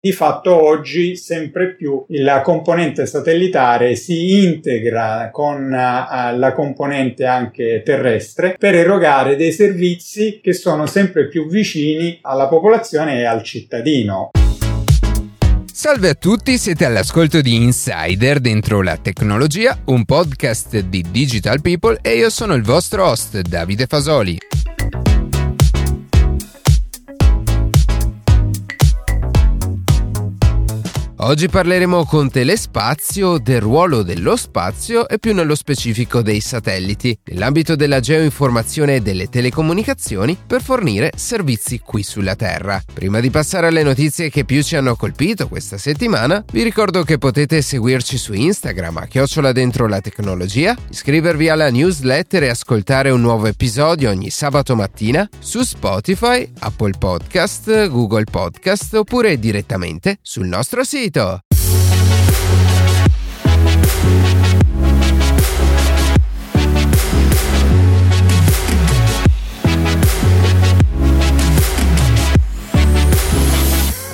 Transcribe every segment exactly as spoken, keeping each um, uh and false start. Di fatto oggi sempre più la componente satellitare si integra con la componente anche terrestre per erogare dei servizi che sono sempre più vicini alla popolazione e al cittadino. Salve a tutti, siete all'ascolto di Insider dentro la tecnologia, un podcast di Digital People e io sono il vostro host Davide Fasoli. Oggi parleremo con Telespazio del ruolo dello spazio e più nello specifico dei satelliti, nell'ambito della geoinformazione e delle telecomunicazioni per fornire servizi qui sulla Terra. Prima di passare alle notizie che più ci hanno colpito questa settimana, vi ricordo che potete seguirci su Instagram a chiocciola dentro la tecnologia, iscrivervi alla newsletter e ascoltare un nuovo episodio ogni sabato mattina su Spotify, Apple Podcast, Google Podcast oppure direttamente sul nostro sito.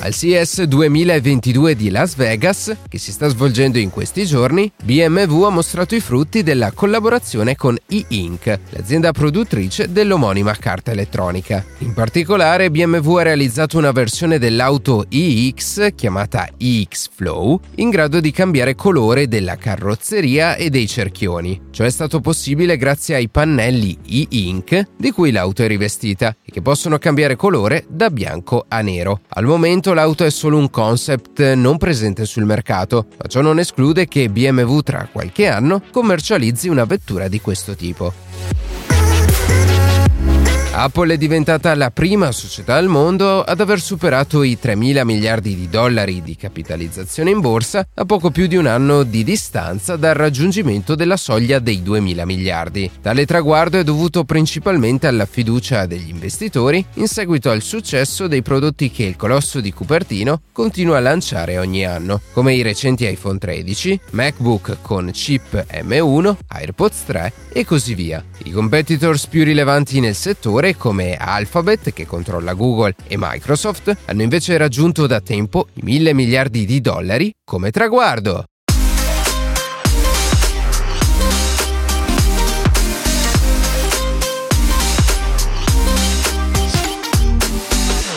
Al C E S duemilaventidue di Las Vegas, che si sta svolgendo in questi giorni, B M W ha mostrato i frutti della collaborazione con E-Ink, l'azienda produttrice dell'omonima carta elettronica. In particolare, B M W ha realizzato una versione dell'auto iX, chiamata iX Flow, in grado di cambiare colore della carrozzeria e dei cerchioni. Ciò è stato possibile grazie ai pannelli E-Ink di cui l'auto è rivestita e che possono cambiare colore da bianco a nero. Al momento l'auto è solo un concept non presente sul mercato, ma ciò non esclude che B M W tra qualche anno commercializzi una vettura di questo tipo. Apple è diventata la prima società al mondo ad aver superato i tremila miliardi di dollari di capitalizzazione in borsa a poco più di un anno di distanza dal raggiungimento della soglia dei duemila miliardi. Tale traguardo è dovuto principalmente alla fiducia degli investitori in seguito al successo dei prodotti che il colosso di Cupertino continua a lanciare ogni anno, come i recenti iPhone tredici, MacBook con chip M uno, AirPods tre e così via. I competitors più rilevanti nel settore come Alphabet, che controlla Google, e Microsoft, hanno invece raggiunto da tempo i mille miliardi di dollari come traguardo.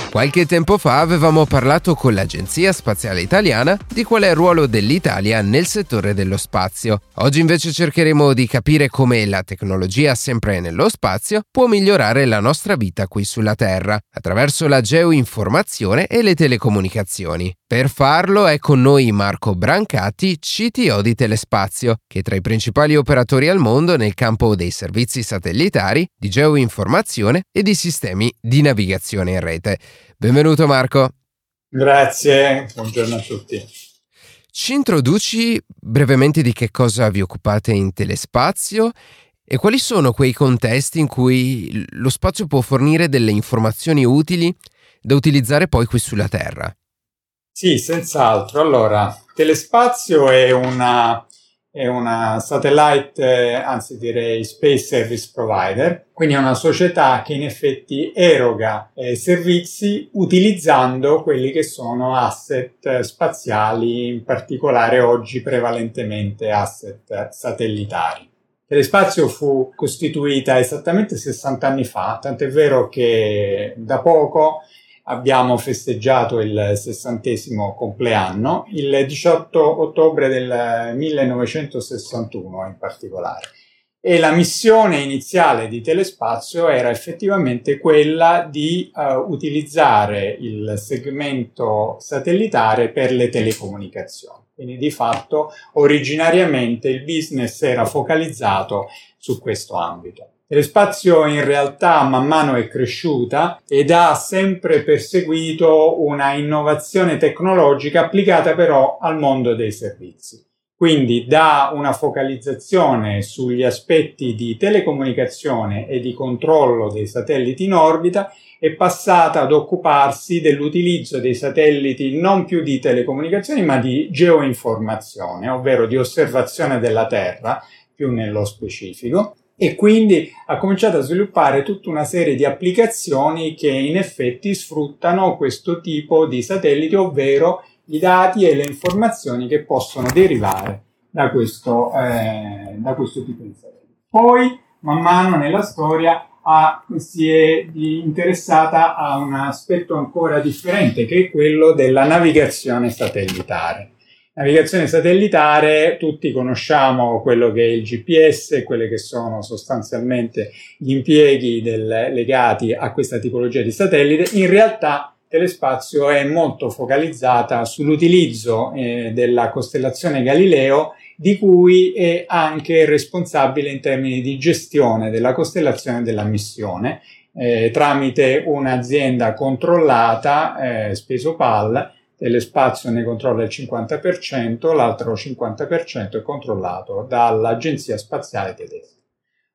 Qualche tempo fa avevamo parlato con l'Agenzia Spaziale Italiana di qual è il ruolo dell'Italia nel settore dello spazio. Oggi invece cercheremo di capire come la tecnologia sempre nello spazio può migliorare la nostra vita qui sulla Terra, attraverso la geoinformazione e le telecomunicazioni. Per farlo è con noi Marco Brancati, C T O di Telespazio, che è tra i principali operatori al mondo nel campo dei servizi satellitari, di geoinformazione e di sistemi di navigazione in rete. Benvenuto Marco. Grazie, buongiorno a tutti. Ci introduci brevemente di che cosa vi occupate in Telespazio e quali sono quei contesti in cui lo spazio può fornire delle informazioni utili da utilizzare poi qui sulla Terra? Sì, senz'altro. Allora, Telespazio è una... è una satellite, eh, anzi direi space service provider, quindi è una società che in effetti eroga eh, servizi utilizzando quelli che sono asset eh, spaziali, in particolare oggi prevalentemente asset eh, satellitari. Telespazio fu costituita esattamente sessanta anni fa, tant'è vero che da poco abbiamo festeggiato il sessantesimo compleanno, il diciotto ottobre del millenovecentosessantuno in particolare. E la missione iniziale di Telespazio era effettivamente quella di uh, utilizzare il segmento satellitare per le telecomunicazioni. Quindi di fatto originariamente il business era focalizzato su questo ambito. Telespazio in realtà man mano è cresciuta ed ha sempre perseguito una innovazione tecnologica applicata però al mondo dei servizi. Quindi da una focalizzazione sugli aspetti di telecomunicazione e di controllo dei satelliti in orbita è passata ad occuparsi dell'utilizzo dei satelliti non più di telecomunicazioni ma di geoinformazione, ovvero di osservazione della Terra più nello specifico, e quindi ha cominciato a sviluppare tutta una serie di applicazioni che in effetti sfruttano questo tipo di satelliti, ovvero i dati e le informazioni che possono derivare da questo, eh, da questo tipo di satelliti. Poi, man mano nella storia, ha, si è interessata a un aspetto ancora differente, che è quello della navigazione satellitare. Navigazione satellitare, tutti conosciamo quello che è il G P S, quelle che sono sostanzialmente gli impieghi del, legati a questa tipologia di satellite. In realtà Telespazio è molto focalizzata sull'utilizzo eh, della costellazione Galileo, di cui è anche responsabile in termini di gestione della costellazione della missione, eh, tramite un'azienda controllata, eh, Spesopal. Telespazio ne controlla il cinquanta per cento, l'altro cinquanta per cento è controllato dall'Agenzia Spaziale Tedesca.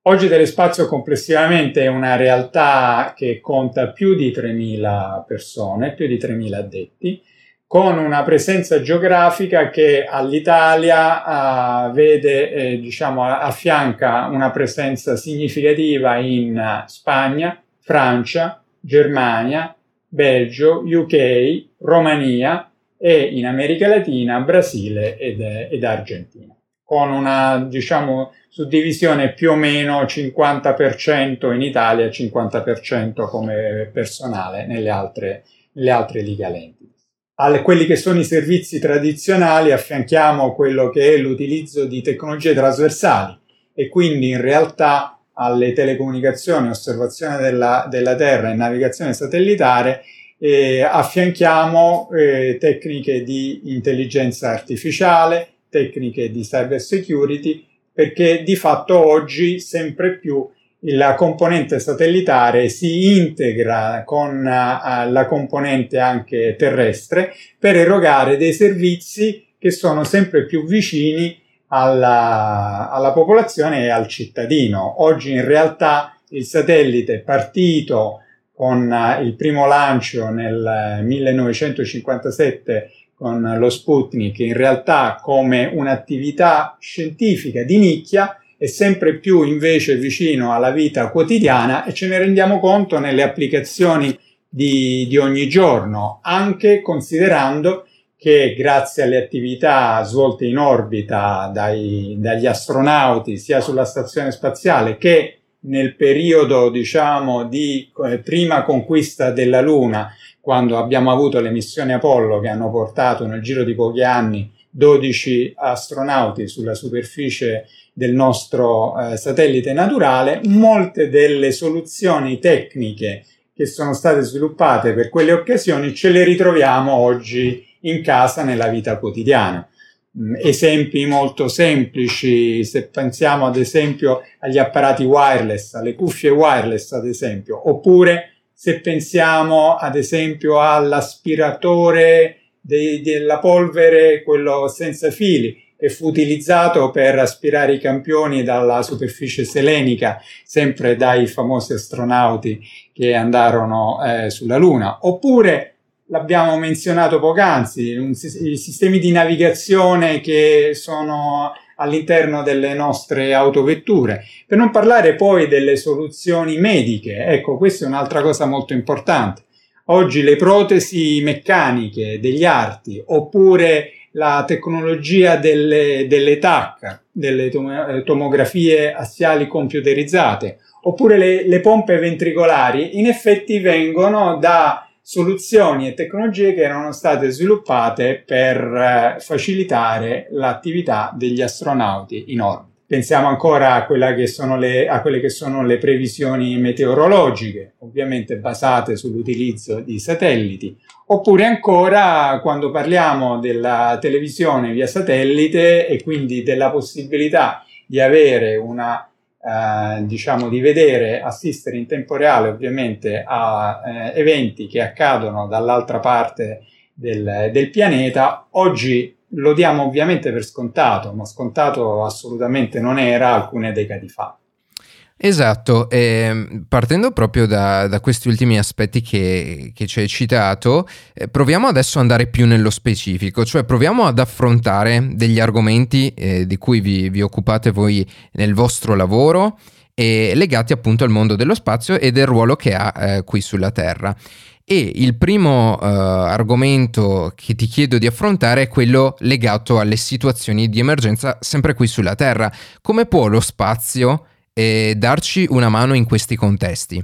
Oggi Telespazio complessivamente è una realtà che conta più di tremila persone, più di tremila addetti, con una presenza geografica che all'Italia uh, vede, eh, diciamo, affianca una presenza significativa in Spagna, Francia, Germania, Belgio, U K, Romania e in America Latina, Brasile ed, ed Argentina, con una, diciamo, suddivisione più o meno cinquanta per cento in Italia e cinquanta per cento come personale nelle altre, nelle altre legal entities. A quelli che sono i servizi tradizionali affianchiamo quello che è l'utilizzo di tecnologie trasversali e quindi in realtà alle telecomunicazioni, osservazione della, della Terra e navigazione satellitare, eh, affianchiamo eh, tecniche di intelligenza artificiale, tecniche di cyber security, perché di fatto oggi sempre più la componente satellitare si integra con uh, la componente anche terrestre per erogare dei servizi che sono sempre più vicini Alla, alla popolazione e al cittadino. Oggi in realtà il satellite è partito con uh, il primo lancio nel millenovecentocinquantasette con lo Sputnik, in realtà come un'attività scientifica di nicchia è sempre più invece vicino alla vita quotidiana e ce ne rendiamo conto nelle applicazioni di, di ogni giorno, anche considerando che grazie alle attività svolte in orbita dai, dagli astronauti sia sulla stazione spaziale che nel periodo, diciamo, di eh, prima conquista della Luna, quando abbiamo avuto le missioni Apollo che hanno portato nel giro di pochi anni dodici astronauti sulla superficie del nostro eh, satellite naturale, molte delle soluzioni tecniche che sono state sviluppate per quelle occasioni ce le ritroviamo oggi in casa nella vita quotidiana. Esempi molto semplici, se pensiamo ad esempio agli apparati wireless, alle cuffie wireless ad esempio, oppure se pensiamo ad esempio all'aspiratore de- della polvere, quello senza fili, che fu utilizzato per aspirare i campioni dalla superficie selenica, sempre dai famosi astronauti che andarono eh, sulla Luna, oppure l'abbiamo menzionato poc'anzi, un, i sistemi di navigazione che sono all'interno delle nostre autovetture. Per non parlare poi delle soluzioni mediche, ecco, questa è un'altra cosa molto importante. Oggi le protesi meccaniche degli arti, oppure la tecnologia delle, delle T A C, delle tomografie assiali computerizzate, oppure le, le pompe ventricolari, in effetti vengono da soluzioni e tecnologie che erano state sviluppate per facilitare l'attività degli astronauti in orbita. Pensiamo ancora a, quella che sono le, a quelle che sono le previsioni meteorologiche, ovviamente basate sull'utilizzo di satelliti, oppure ancora quando parliamo della televisione via satellite e quindi della possibilità di avere una Eh, diciamo di vedere, assistere in tempo reale ovviamente a eh, eventi che accadono dall'altra parte del, del pianeta. Oggi lo diamo ovviamente per scontato, ma scontato assolutamente non era alcune decadi fa. Esatto, eh, partendo proprio da, da questi ultimi aspetti che, che ci hai citato, eh, proviamo adesso ad andare più nello specifico, cioè proviamo ad affrontare degli argomenti eh, di cui vi, vi occupate voi nel vostro lavoro e legati appunto al mondo dello spazio e del ruolo che ha eh, qui sulla Terra. E il primo eh, argomento che ti chiedo di affrontare è quello legato alle situazioni di emergenza sempre qui sulla Terra. Come può lo spazio eh, darci una mano in questi contesti?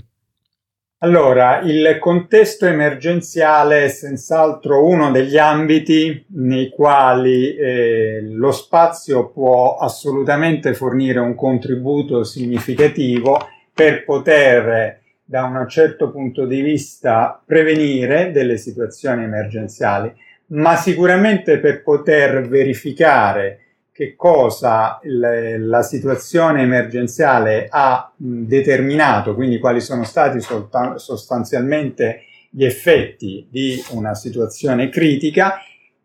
Allora, il contesto emergenziale è senz'altro uno degli ambiti nei quali eh, lo spazio può assolutamente fornire un contributo significativo per poter, da un certo punto di vista, prevenire delle situazioni emergenziali, ma sicuramente per poter verificare che cosa la situazione emergenziale ha determinato, quindi quali sono stati solta- sostanzialmente gli effetti di una situazione critica,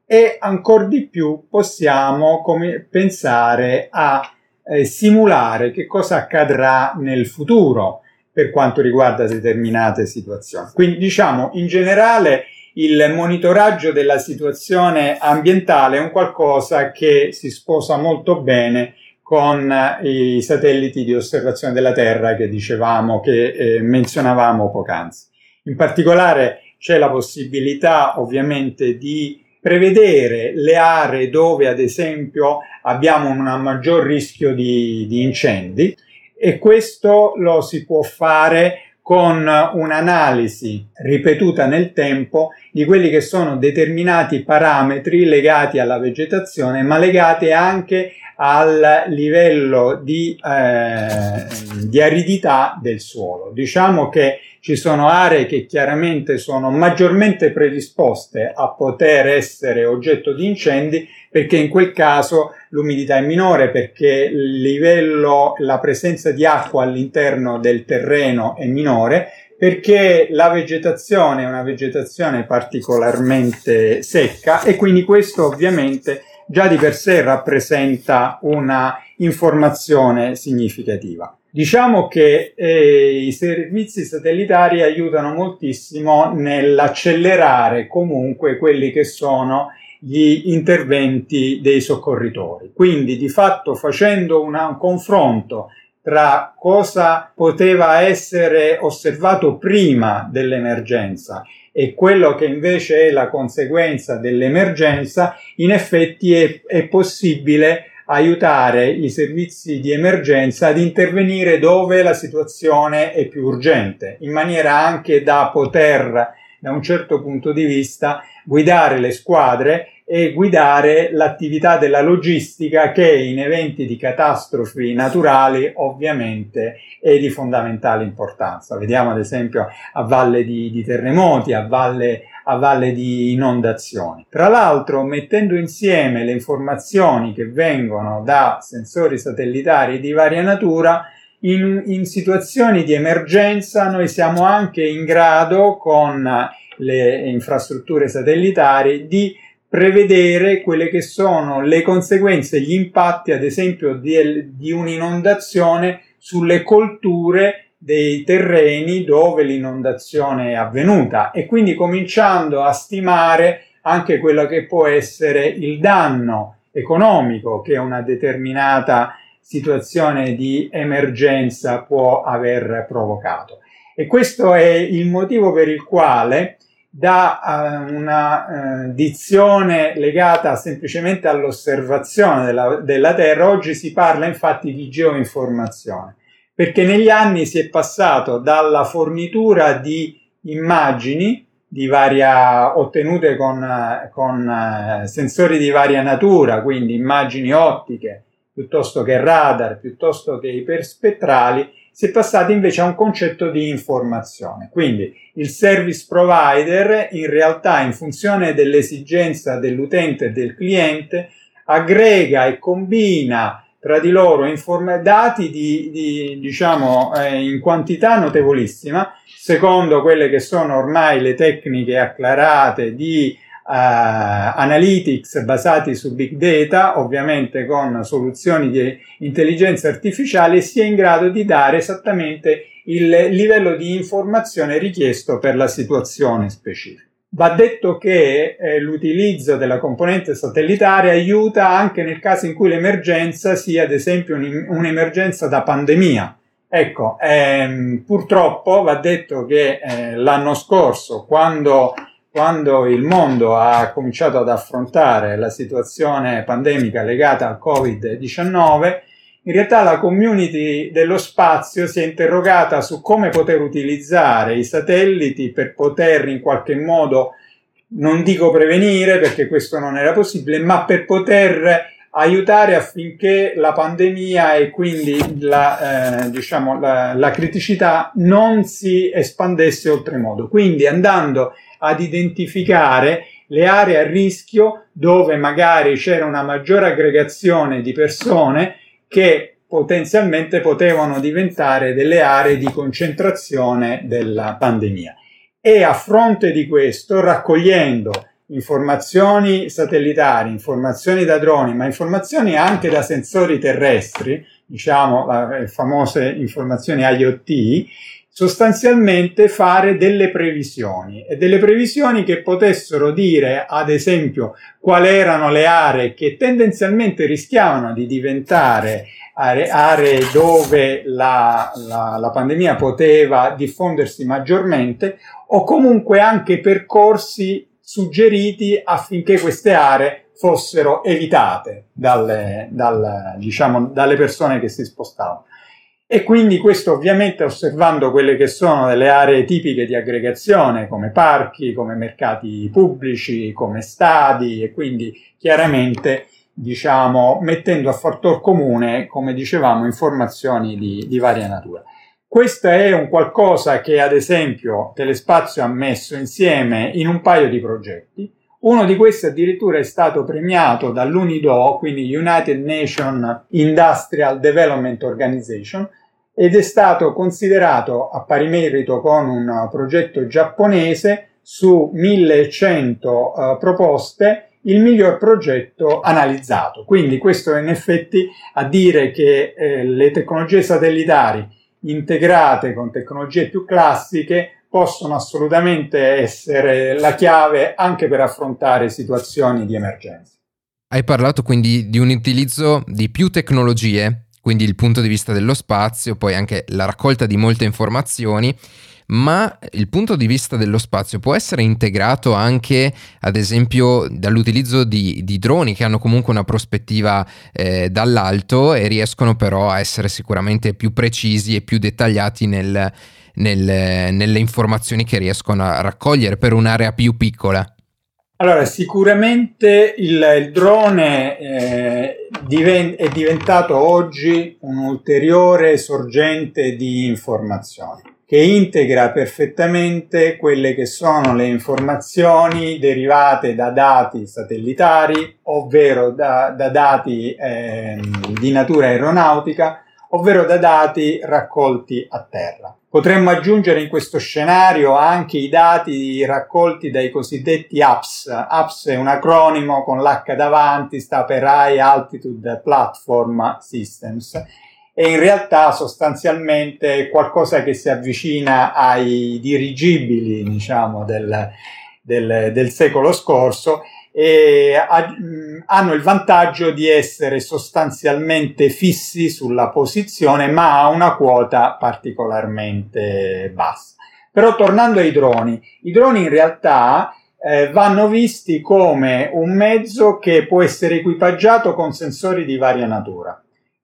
e ancor di più possiamo come pensare a eh, simulare che cosa accadrà nel futuro per quanto riguarda determinate situazioni. Quindi diciamo in generale il monitoraggio della situazione ambientale è un qualcosa che si sposa molto bene con i satelliti di osservazione della Terra che dicevamo, che eh, menzionavamo poc'anzi. In particolare c'è la possibilità ovviamente di prevedere le aree dove ad esempio abbiamo un maggior rischio di, di incendi, e questo lo si può fare con un'analisi ripetuta nel tempo di quelli che sono determinati parametri legati alla vegetazione, ma legati anche al livello di, eh, di aridità del suolo. Diciamo che ci sono aree che chiaramente sono maggiormente predisposte a poter essere oggetto di incendi, perché in quel caso l'umidità è minore, perché il livello, la presenza di acqua all'interno del terreno è minore, perché la vegetazione è una vegetazione particolarmente secca, e quindi questo ovviamente già di per sé rappresenta una informazione significativa. Diciamo che eh, i servizi satellitari aiutano moltissimo nell'accelerare comunque quelli che sono gli interventi dei soccorritori. Quindi di fatto facendo una, un confronto tra cosa poteva essere osservato prima dell'emergenza e quello che invece è la conseguenza dell'emergenza, in effetti è, è possibile aiutare i servizi di emergenza ad intervenire dove la situazione è più urgente, in maniera anche da poter, da un certo punto di vista, guidare le squadre e guidare l'attività della logistica, che in eventi di catastrofi naturali ovviamente è di fondamentale importanza. Vediamo ad esempio a valle di, di terremoti, a valle, a valle di inondazioni. Tra l'altro, mettendo insieme le informazioni che vengono da sensori satellitari di varia natura, in, in situazioni di emergenza noi siamo anche in grado, con le infrastrutture satellitari, di prevedere quelle che sono le conseguenze, gli impatti ad esempio di, di un'inondazione sulle colture dei terreni dove l'inondazione è avvenuta, e quindi cominciando a stimare anche quello che può essere il danno economico che una determinata situazione di emergenza può aver provocato. E questo è il motivo per il quale da una eh, dizione legata semplicemente all'osservazione della, della Terra, oggi si parla infatti di geoinformazione, perché negli anni si è passato dalla fornitura di immagini di varia, ottenute con, con sensori di varia natura, quindi immagini ottiche piuttosto che radar, piuttosto che iperspettrali, si è passati invece a un concetto di informazione. Quindi il service provider, in realtà, in funzione dell'esigenza dell'utente e del cliente, aggrega e combina tra di loro inform- dati di, di, diciamo, eh, in quantità notevolissima, secondo quelle che sono ormai le tecniche acclarate di Uh, analytics basati su big data, ovviamente con soluzioni di intelligenza artificiale, sia in grado di dare esattamente il livello di informazione richiesto per la situazione specifica. Va detto che eh, l'utilizzo della componente satellitare aiuta anche nel caso in cui l'emergenza sia ad esempio un, un'emergenza da pandemia. Ecco, ehm, purtroppo va detto che eh, l'anno scorso, quando, quando il mondo ha cominciato ad affrontare la situazione pandemica legata al covid diciannove, in realtà la community dello spazio si è interrogata su come poter utilizzare i satelliti per poter in qualche modo, non dico prevenire perché questo non era possibile, ma per poter aiutare affinché la pandemia e quindi la, eh, diciamo, la, la criticità non si espandesse oltremodo, quindi andando ad identificare le aree a rischio dove magari c'era una maggiore aggregazione di persone che potenzialmente potevano diventare delle aree di concentrazione della pandemia. E a fronte di questo, raccogliendo informazioni satellitari, informazioni da droni, ma informazioni anche da sensori terrestri, diciamo le famose informazioni I O T, sostanzialmente fare delle previsioni e delle previsioni che potessero dire, ad esempio, quali erano le aree che tendenzialmente rischiavano di diventare aree, aree dove la, la, la pandemia poteva diffondersi maggiormente, o comunque anche percorsi suggeriti affinché queste aree fossero evitate dalle, dal, diciamo, dalle persone che si spostavano. E quindi questo ovviamente osservando quelle che sono delle aree tipiche di aggregazione, come parchi, come mercati pubblici, come stadi, e quindi chiaramente diciamo mettendo a fattor comune, come dicevamo, informazioni di, di varia natura. Questo è un qualcosa che ad esempio Telespazio ha messo insieme in un paio di progetti. Uno di questi addirittura è stato premiato dall'UNIDO, quindi United Nations Industrial Development Organization, ed è stato considerato a pari merito con un progetto giapponese su millecento eh, proposte il miglior progetto analizzato. Quindi questo in effetti a dire che eh, le tecnologie satellitari integrate con tecnologie più classiche possono assolutamente essere la chiave anche per affrontare situazioni di emergenza. Hai parlato quindi di un utilizzo di più tecnologie, quindi il punto di vista dello spazio, poi anche la raccolta di molte informazioni, ma il punto di vista dello spazio può essere integrato anche, ad esempio, dall'utilizzo di, di droni che hanno comunque una prospettiva eh, dall'alto e riescono però a essere sicuramente più precisi e più dettagliati nel, nel, nelle informazioni che riescono a raccogliere per un'area più piccola. Allora, sicuramente il, il drone eh, diven- è diventato oggi un'ulteriore sorgente di informazioni, che integra perfettamente quelle che sono le informazioni derivate da dati satellitari, ovvero da, da dati eh, di natura aeronautica, ovvero da dati raccolti a terra. Potremmo aggiungere in questo scenario anche i dati raccolti dai cosiddetti HAPS. HAPS è un acronimo con l'H davanti, sta per High Altitude Platform Systems. E in realtà sostanzialmente qualcosa che si avvicina ai dirigibili, diciamo, del, del, del secolo scorso, e ha, mh, hanno il vantaggio di essere sostanzialmente fissi sulla posizione, ma a una quota particolarmente bassa. Però tornando ai droni, i droni in realtà eh, vanno visti come un mezzo che può essere equipaggiato con sensori di varia natura.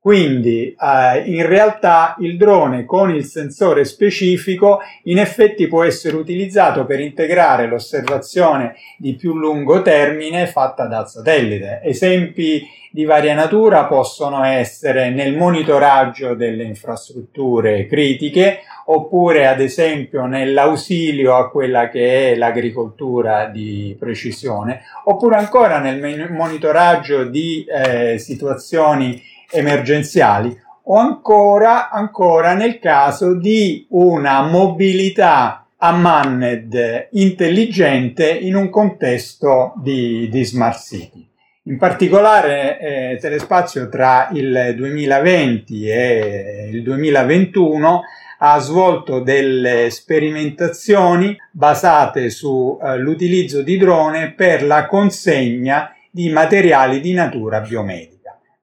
Quindi eh, in realtà il drone con il sensore specifico in effetti può essere utilizzato per integrare l'osservazione di più lungo termine fatta dal satellite. Esempi di varia natura possono essere nel monitoraggio delle infrastrutture critiche, oppure ad esempio nell'ausilio a quella che è l'agricoltura di precisione, oppure ancora nel monitoraggio di eh, situazioni emergenziali, o ancora, ancora nel caso di una mobilità unmanned intelligente in un contesto di, di smart city. In particolare eh, Telespazio tra il duemilaventi e il duemilaventuno ha svolto delle sperimentazioni basate sull'utilizzo eh, di drone per la consegna di materiali di natura biomedica.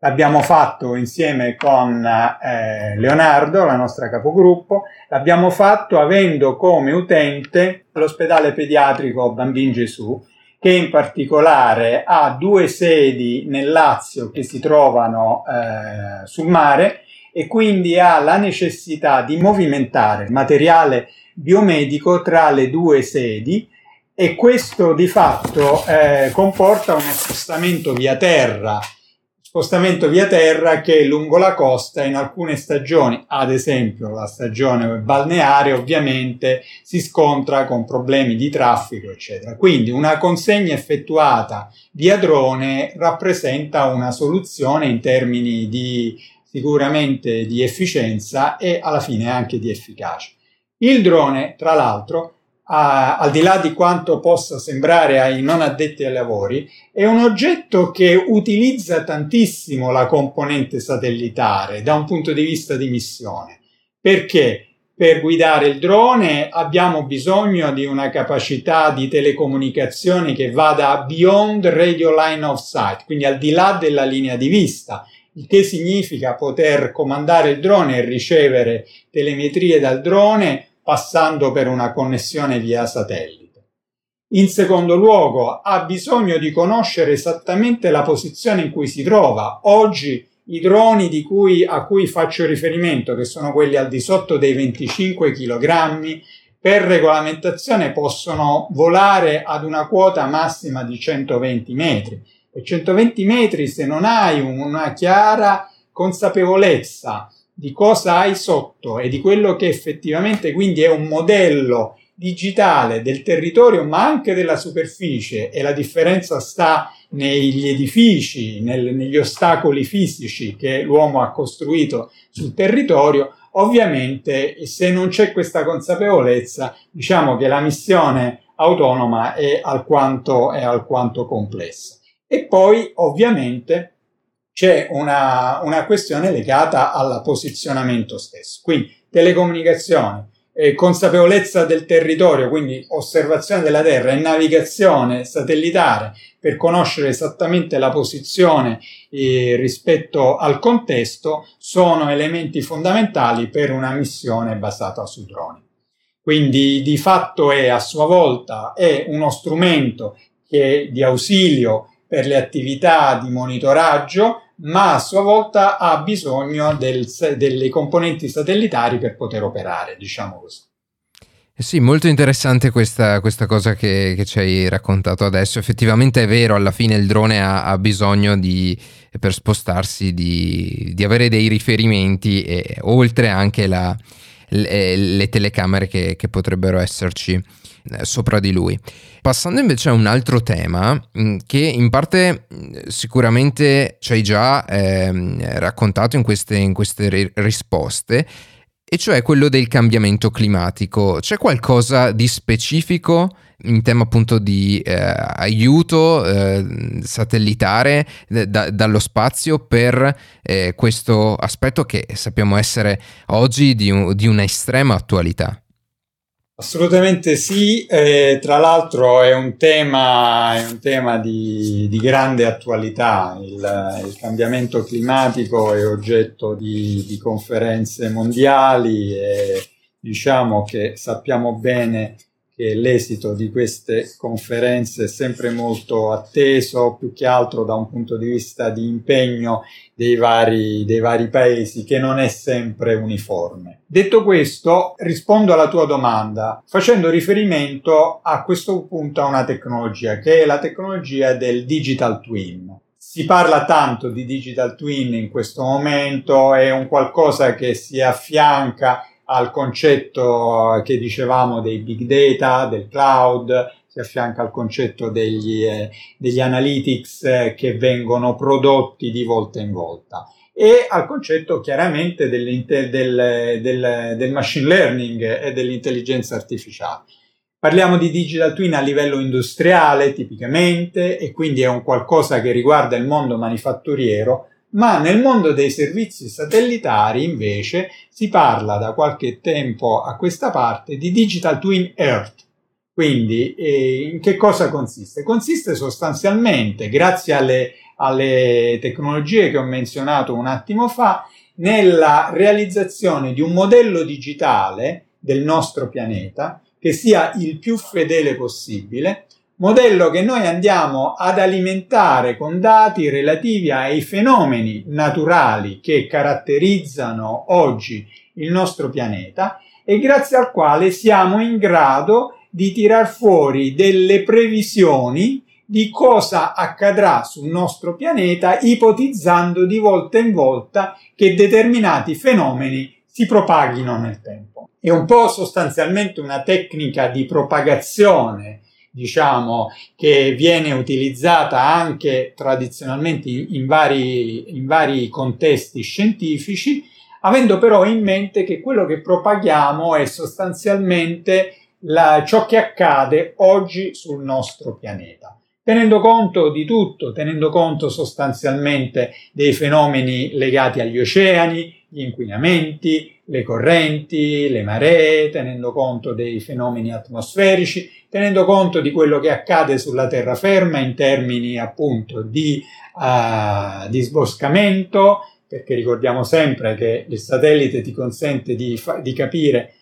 l'abbiamo fatto insieme con eh, Leonardo, la nostra capogruppo, l'abbiamo fatto avendo come utente l'ospedale pediatrico Bambin Gesù, che in particolare ha due sedi nel Lazio che si trovano eh, sul mare e quindi ha la necessità di movimentare materiale biomedico tra le due sedi, e questo di fatto eh, comporta uno spostamento via terra, spostamento via terra che lungo la costa in alcune stagioni, ad esempio la stagione balneare, ovviamente si scontra con problemi di traffico eccetera. Quindi una consegna effettuata via drone rappresenta una soluzione in termini di sicuramente di efficienza e alla fine anche di efficacia. Il drone, tra l'altro, A, al di là di quanto possa sembrare ai non addetti ai lavori, è un oggetto che utilizza tantissimo la componente satellitare da un punto di vista di missione, perché per guidare il drone abbiamo bisogno di una capacità di telecomunicazione che vada beyond radio line of sight, quindi al di là della linea di vista, il che significa poter comandare il drone e ricevere telemetrie dal drone passando per una connessione via satellite. In secondo luogo, ha bisogno di conoscere esattamente la posizione in cui si trova. Oggi i droni di cui, a cui faccio riferimento, che sono quelli al di sotto dei venticinque chilogrammi, per regolamentazione possono volare ad una quota massima di centoventi metri. E centoventi metri, se non hai una chiara consapevolezza di cosa hai sotto e di quello che effettivamente quindi è un modello digitale del territorio ma anche della superficie, e la differenza sta negli edifici, nel, negli ostacoli fisici che l'uomo ha costruito sul territorio, ovviamente se non c'è questa consapevolezza diciamo che la missione autonoma è alquanto, è alquanto complessa. E poi ovviamente c'è una, una questione legata al posizionamento stesso, quindi telecomunicazione, eh, consapevolezza del territorio, quindi osservazione della terra e navigazione satellitare per conoscere esattamente la posizione eh, rispetto al contesto, sono elementi fondamentali per una missione basata su droni. Quindi di fatto è a sua volta è uno strumento che di ausilio per le attività di monitoraggio, ma a sua volta ha bisogno del, delle componenti satellitari per poter operare, diciamo così. Eh sì, molto interessante questa, questa cosa che, che ci hai raccontato adesso. Effettivamente è vero, alla fine il drone ha, ha bisogno di, per spostarsi di, di avere dei riferimenti, e oltre anche la, le, le telecamere che, che potrebbero esserci sopra di lui. Passando invece a un altro tema che in parte sicuramente ci hai già eh, raccontato in queste, in queste risposte, e cioè quello del cambiamento climatico. C'è qualcosa di specifico in tema appunto di eh, aiuto eh, satellitare da, dallo spazio per eh, questo aspetto che sappiamo essere oggi di, un, di una estrema attualità? Assolutamente sì, eh, tra l'altro è un tema, è un tema di, di grande attualità. Il, il cambiamento climatico è oggetto di, di conferenze mondiali e diciamo che sappiamo bene che l'esito di queste conferenze è sempre molto atteso, più che altro da un punto di vista di impegno dei vari, dei vari paesi, che non è sempre uniforme. Detto questo, rispondo alla tua domanda facendo riferimento a questo punto a una tecnologia che è la tecnologia del Digital Twin. Si parla tanto di Digital Twin in questo momento, è un qualcosa che si affianca al concetto che dicevamo dei big data, del cloud, si affianca al concetto degli, eh, degli analytics eh, che vengono prodotti di volta in volta, e al concetto chiaramente del, del, del machine learning e dell'intelligenza artificiale. Parliamo di digital twin a livello industriale tipicamente, e quindi è un qualcosa che riguarda il mondo manifatturiero, ma nel mondo dei servizi satellitari invece si parla da qualche tempo a questa parte di Digital Twin Earth. Quindi eh, in che cosa consiste? Consiste sostanzialmente, grazie alle, alle tecnologie che ho menzionato un attimo fa, nella realizzazione di un modello digitale del nostro pianeta che sia il più fedele possibile, modello che noi andiamo ad alimentare con dati relativi ai fenomeni naturali che caratterizzano oggi il nostro pianeta e grazie al quale siamo in grado di tirar fuori delle previsioni di cosa accadrà sul nostro pianeta, ipotizzando di volta in volta che determinati fenomeni si propaghino nel tempo. È un po' sostanzialmente una tecnica di propagazione, diciamo, che viene utilizzata anche tradizionalmente in vari, in vari contesti scientifici, avendo però in mente che quello che propaghiamo è sostanzialmente la, ciò che accade oggi sul nostro pianeta, tenendo conto di tutto, tenendo conto sostanzialmente dei fenomeni legati agli oceani, gli inquinamenti, le correnti, le maree, tenendo conto dei fenomeni atmosferici, tenendo conto di quello che accade sulla terraferma in termini appunto di uh, disboscamento, perché ricordiamo sempre che il satellite ti consente di, fa- di capire,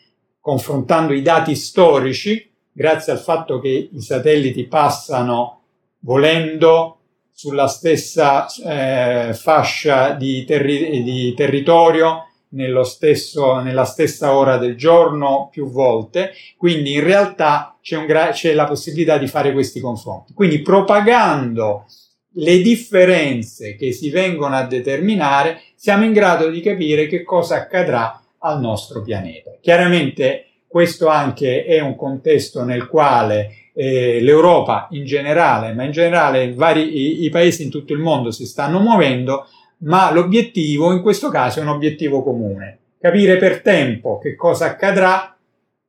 confrontando i dati storici, grazie al fatto che i satelliti passano volendo sulla stessa eh, fascia di, terri- di territorio, nello stesso, nella stessa ora del giorno più volte, quindi in realtà c'è, un gra- c'è la possibilità di fare questi confronti. Quindi propagando le differenze che si vengono a determinare, siamo in grado di capire che cosa accadrà al nostro pianeta. Chiaramente questo anche è un contesto nel quale eh, l'Europa in generale, ma in generale vari, i, i paesi in tutto il mondo si stanno muovendo, ma l'obiettivo in questo caso è un obiettivo comune, capire per tempo che cosa accadrà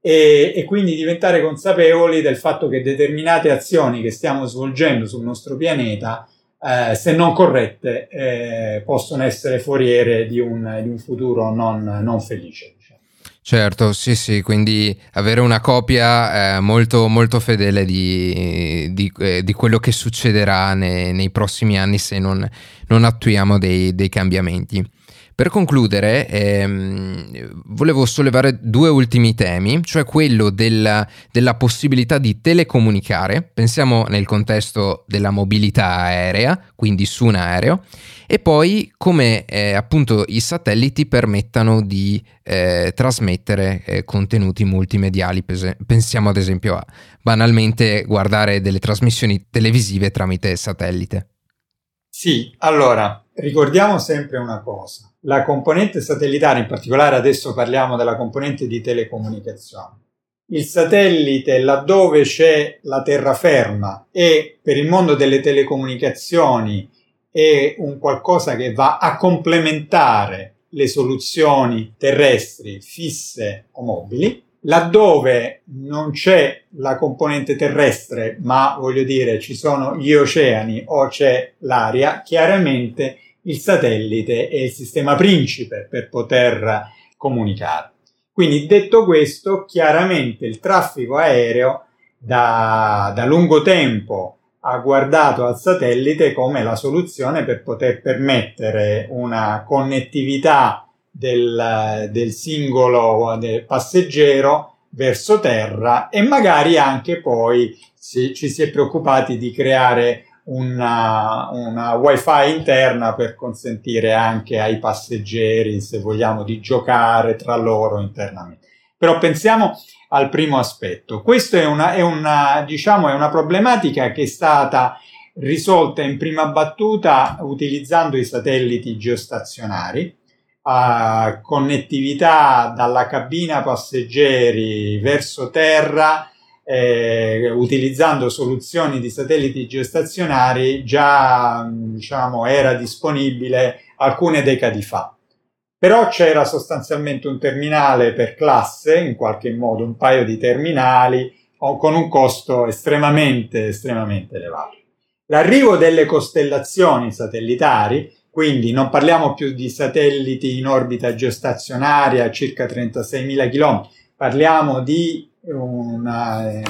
e, e quindi diventare consapevoli del fatto che determinate azioni che stiamo svolgendo sul nostro pianeta, eh, se non corrette, eh, possono essere foriere di un, di un futuro non, non felice. Certo, sì sì, quindi avere una copia eh, molto molto fedele di, di, eh, di quello che succederà nei, nei prossimi anni se non, non attuiamo dei, dei cambiamenti. Per concludere, ehm, volevo sollevare due ultimi temi, cioè quello della, della possibilità di telecomunicare, pensiamo nel contesto della mobilità aerea, quindi su un aereo, e poi come eh, appunto i satelliti permettano di eh, trasmettere eh, contenuti multimediali, pensiamo ad esempio a banalmente guardare delle trasmissioni televisive tramite satellite. Sì, allora ricordiamo sempre una cosa, la componente satellitare, in particolare adesso parliamo della componente di telecomunicazione. Il satellite, laddove c'è la terraferma, e per il mondo delle telecomunicazioni è un qualcosa che va a complementare le soluzioni terrestri fisse o mobili. Laddove non c'è la componente terrestre, ma voglio dire ci sono gli oceani o c'è l'aria, chiaramente il satellite è il sistema principe per poter comunicare. Quindi, detto questo, chiaramente il traffico aereo da, da lungo tempo ha guardato al satellite come la soluzione per poter permettere una connettività Del, del singolo del passeggero verso terra, e magari anche poi si, ci si è preoccupati di creare una, una wifi interna per consentire anche ai passeggeri, se vogliamo, di giocare tra loro internamente. Però pensiamo al primo aspetto. Questa è una, è una, diciamo, è una problematica che è stata risolta in prima battuta utilizzando i satelliti geostazionari, a connettività dalla cabina passeggeri verso terra, eh, utilizzando soluzioni di satelliti geostazionari già, diciamo, era disponibile alcune decadi fa. Però c'era sostanzialmente un terminale per classe, in qualche modo un paio di terminali, con un costo estremamente, estremamente elevato. L'arrivo delle costellazioni satellitari, quindi non parliamo più di satelliti in orbita geostazionaria a circa trentaseimila chilometri, parliamo di una, eh,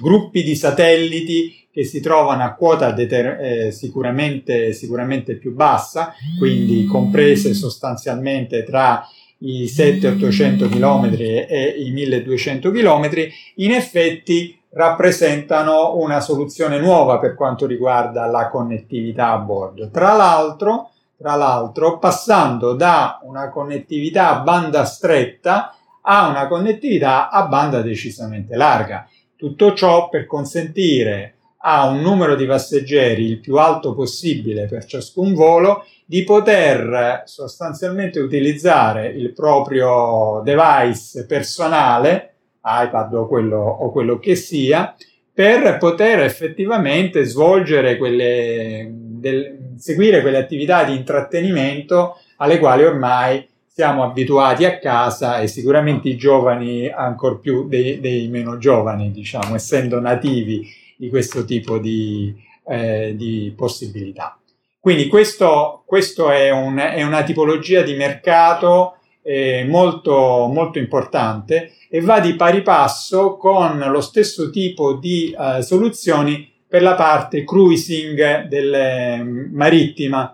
gruppi di satelliti che si trovano a quota deter- eh, sicuramente, sicuramente più bassa, quindi comprese sostanzialmente tra i settecento-ottocento chilometri e i milleduecento chilometri, in effetti rappresentano una soluzione nuova per quanto riguarda la connettività a bordo. Tra l'altro, tra l'altro passando da una connettività a banda stretta a una connettività a banda decisamente larga. Tutto ciò per consentire a un numero di passeggeri il più alto possibile per ciascun volo di poter sostanzialmente utilizzare il proprio device personale, iPad o quello, o quello che sia, per poter effettivamente svolgere quelle, del, seguire quelle attività di intrattenimento alle quali ormai siamo abituati a casa, e sicuramente i giovani ancor più dei, dei meno giovani, diciamo, essendo nativi di questo tipo di, eh, di possibilità. Quindi questo, questo è, un, è una tipologia di mercato eh, molto, molto importante, e va di pari passo con lo stesso tipo di eh, soluzioni per la parte cruising del, marittima.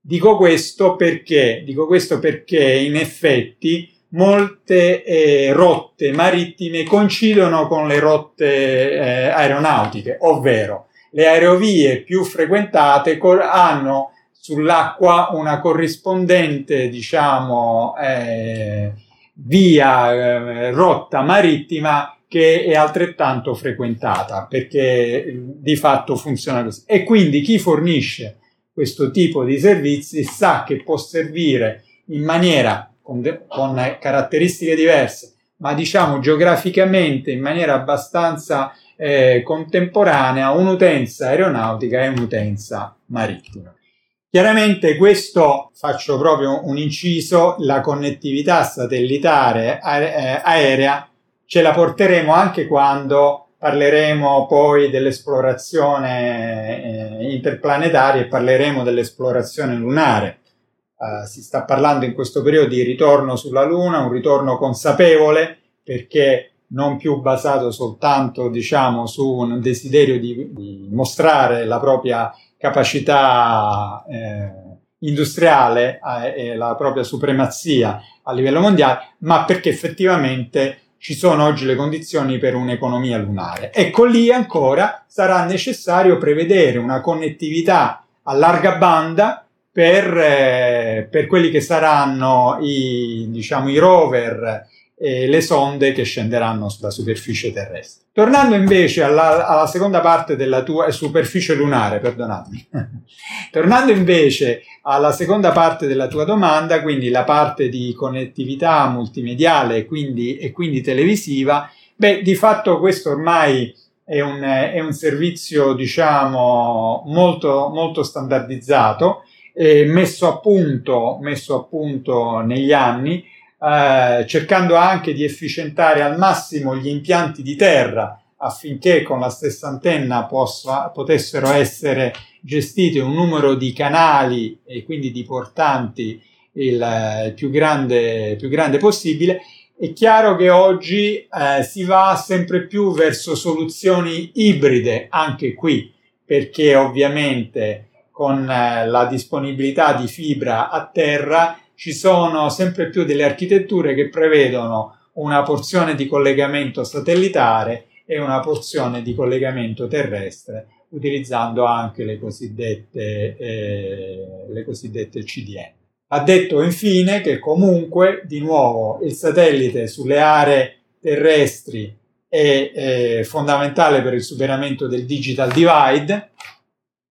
Dico questo perché, dico questo perché in effetti molte eh, rotte marittime coincidono con le rotte eh, aeronautiche, ovvero le aerovie più frequentate col- hanno sull'acqua una corrispondente, diciamo, eh, via eh, rotta marittima che è altrettanto frequentata, perché di fatto funziona così. E quindi chi fornisce questo tipo di servizi sa che può servire in maniera con, de- con caratteristiche diverse, ma diciamo geograficamente in maniera abbastanza eh, contemporanea, un'utenza aeronautica e un'utenza marittima. Chiaramente questo, faccio proprio un inciso, la connettività satellitare a- aerea ce la porteremo anche quando parleremo poi dell'esplorazione eh, interplanetaria e parleremo dell'esplorazione lunare. Uh, si sta parlando in questo periodo di ritorno sulla Luna, un ritorno consapevole, perché non più basato soltanto, diciamo, su un desiderio di, di mostrare la propria capacità eh, industriale eh, e la propria supremazia a livello mondiale, ma perché effettivamente ci sono oggi le condizioni per un'economia lunare. Ecco, lì ancora sarà necessario prevedere una connettività a larga banda per, eh, per quelli che saranno i, diciamo, i rover e le sonde che scenderanno sulla superficie terrestre. Tornando invece alla, alla seconda parte della tua superficie lunare, perdonatemi. Tornando invece alla seconda parte della tua domanda, quindi la parte di connettività multimediale quindi, e quindi televisiva, beh, di fatto questo ormai è un, è un servizio, diciamo, molto, molto standardizzato, eh, messo a punto, messo a punto negli anni, Eh, cercando anche di efficientare al massimo gli impianti di terra, affinché con la stessa antenna possa, potessero essere gestiti un numero di canali e quindi di portanti il eh, più grande, più grande possibile. È chiaro che oggi eh, si va sempre più verso soluzioni ibride, anche qui, perché ovviamente con eh, la disponibilità di fibra a terra ci sono sempre più delle architetture che prevedono una porzione di collegamento satellitare e una porzione di collegamento terrestre, utilizzando anche le cosiddette, eh, le cosiddette C D N. Ha detto infine che comunque, di nuovo, il satellite sulle aree terrestri è eh, fondamentale per il superamento del digital divide,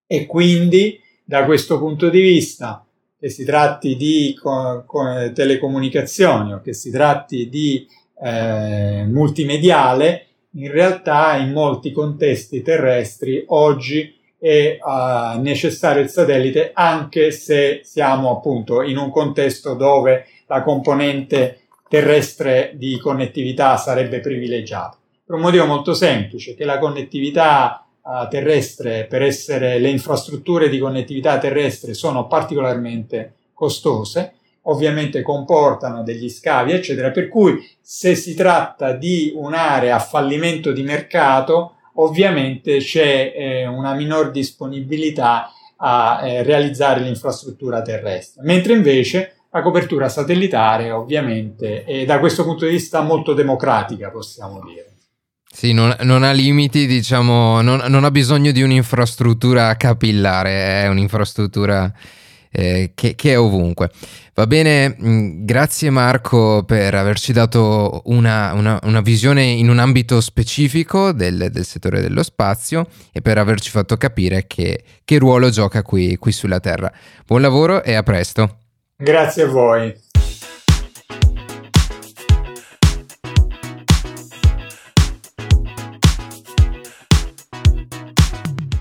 e quindi da questo punto di vista, che si tratti di co- co- telecomunicazioni o che si tratti di eh, multimediale, in realtà in molti contesti terrestri oggi è eh, necessario il satellite, anche se siamo appunto in un contesto dove la componente terrestre di connettività sarebbe privilegiata. Per un motivo molto semplice, che la connettività terrestre, per essere le infrastrutture di connettività terrestre sono particolarmente costose, ovviamente comportano degli scavi, eccetera, per cui se si tratta di un'area a fallimento di mercato, ovviamente c'è eh, una minor disponibilità a eh, realizzare l'infrastruttura terrestre, mentre invece la copertura satellitare ovviamente è da questo punto di vista molto democratica, possiamo dire. Sì, non, non ha limiti, diciamo, non, non ha bisogno di un'infrastruttura capillare, è un'infrastruttura eh, che, che è ovunque. Va bene, grazie Marco per averci dato una, una, una visione in un ambito specifico del, del settore dello spazio e per averci fatto capire che, che ruolo gioca qui, qui sulla Terra. Buon lavoro e a presto. Grazie a voi.